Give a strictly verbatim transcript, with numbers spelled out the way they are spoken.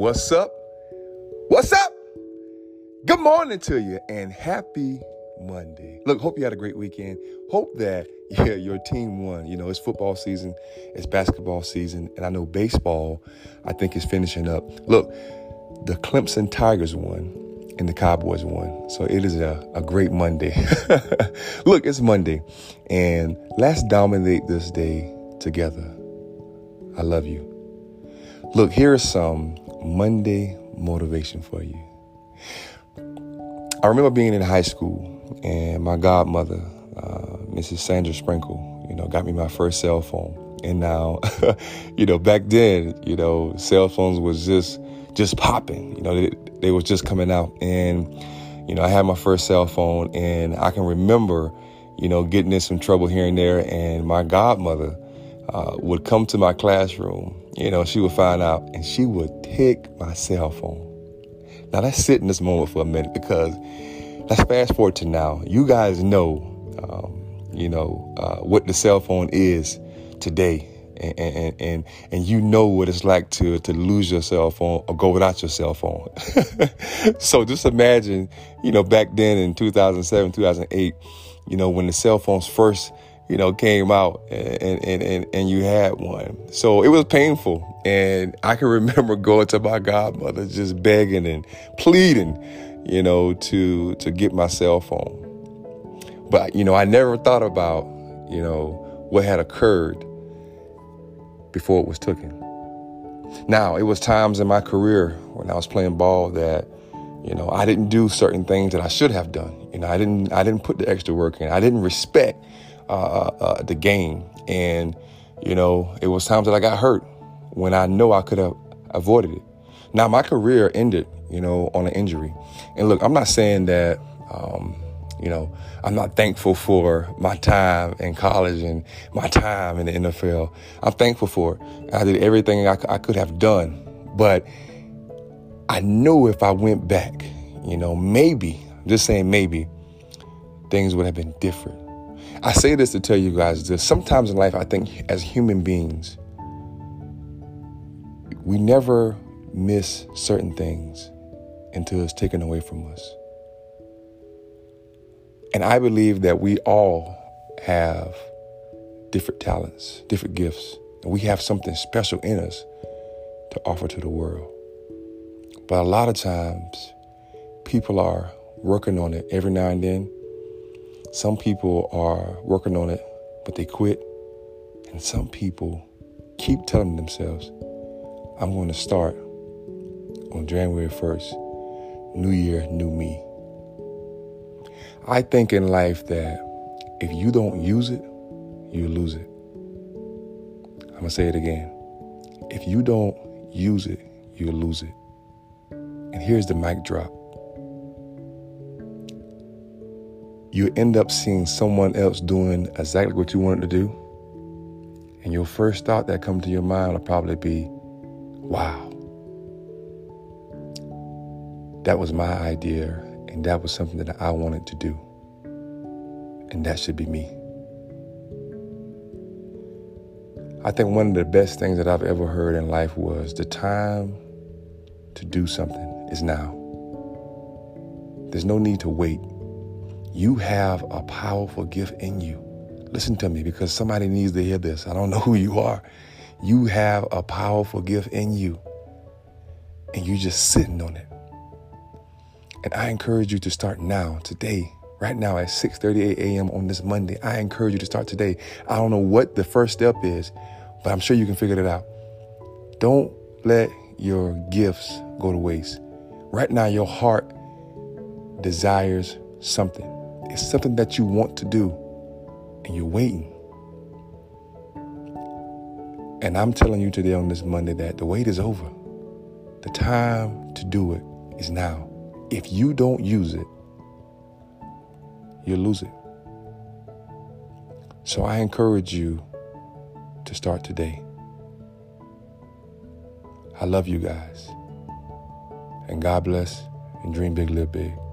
What's up? What's up? Good morning to you and happy Monday. Look, hope you had a great weekend. Hope that, yeah, your team won. You know, it's football season, it's basketball season, and I know baseball, I think, is finishing up. Look, the Clemson Tigers won and the Cowboys won. So it is a, a great Monday. Look, it's Monday, and let's dominate this day together. I love you. Look, here is some Monday motivation for you. I remember being in high school, and my godmother, uh, Missus Sandra Sprinkle, you know, got me my first cell phone. And now, you know, back then, you know, cell phones was just just popping. You know, they, they was just coming out. And, you know, I had my first cell phone, and I can remember, you know, getting in some trouble here and there. And my godmother uh, would come to my classroom. You know, she would find out, and she would take my cell phone. Now, let's sit in this moment for a minute, because let's fast forward to now. You guys know, um, you know, uh, what the cell phone is today, and, and and and you know what it's like to to lose your cell phone or go without your cell phone. So just imagine, you know, back then in two thousand seven, two thousand eight, you know, when the cell phones first, you know, came out, and, and, and, and you had one. So it was painful. And I can remember going to my godmother, just begging and pleading, you know, to, to get my cell phone. But, you know, I never thought about, you know, what had occurred before it was taken. Now, it was times in my career when I was playing ball that, you know, I didn't do certain things that I should have done. You know, I didn't, I didn't put the extra work in. I didn't respect Uh, uh, the game. And, you know, it was times that I got hurt when I know I could have avoided it. Now, my career ended, you know, on an injury. And look, I'm not saying that, um, you know, I'm not thankful for my time in college and my time in the N F L. I'm thankful for it. I did everything I, I could have done. But I know if I went back, you know, maybe, I'm just saying maybe, things would have been different. I say this to tell you guys this. Sometimes in life, I think as human beings, we never miss certain things until it's taken away from us. And I believe that we all have different talents, different gifts. And we have something special in us to offer to the world. But a lot of times, people are working on it every now and then. Some people are working on it, but they quit. And some people keep telling themselves, I'm going to start on January first. New year, new me. I think in life that if you don't use it, you lose it. I'm going to say it again. If you don't use it, you'll lose it. And here's the mic drop. You end up seeing someone else doing exactly what you wanted to do. And your first thought that comes to your mind will probably be, wow, that was my idea, and that was something that I wanted to do. And that should be me. I think one of the best things that I've ever heard in life was the time to do something is now. There's no need to wait. You have a powerful gift in you. Listen to me, because somebody needs to hear this. I don't know who you are. You have a powerful gift in you, and you're just sitting on it. And I encourage you to start now, today, right now at six thirty-eight a.m. on this Monday. I encourage you to start today. I don't know what the first step is, but I'm sure you can figure it out. Don't let your gifts go to waste. Right now, your heart desires something. It's something that you want to do, and you're waiting. And I'm telling you today on this Monday that the wait is over. The time to do it is now. If you don't use it, you'll lose it. So I encourage you to start today. I love you guys. And God bless, and dream big, live big.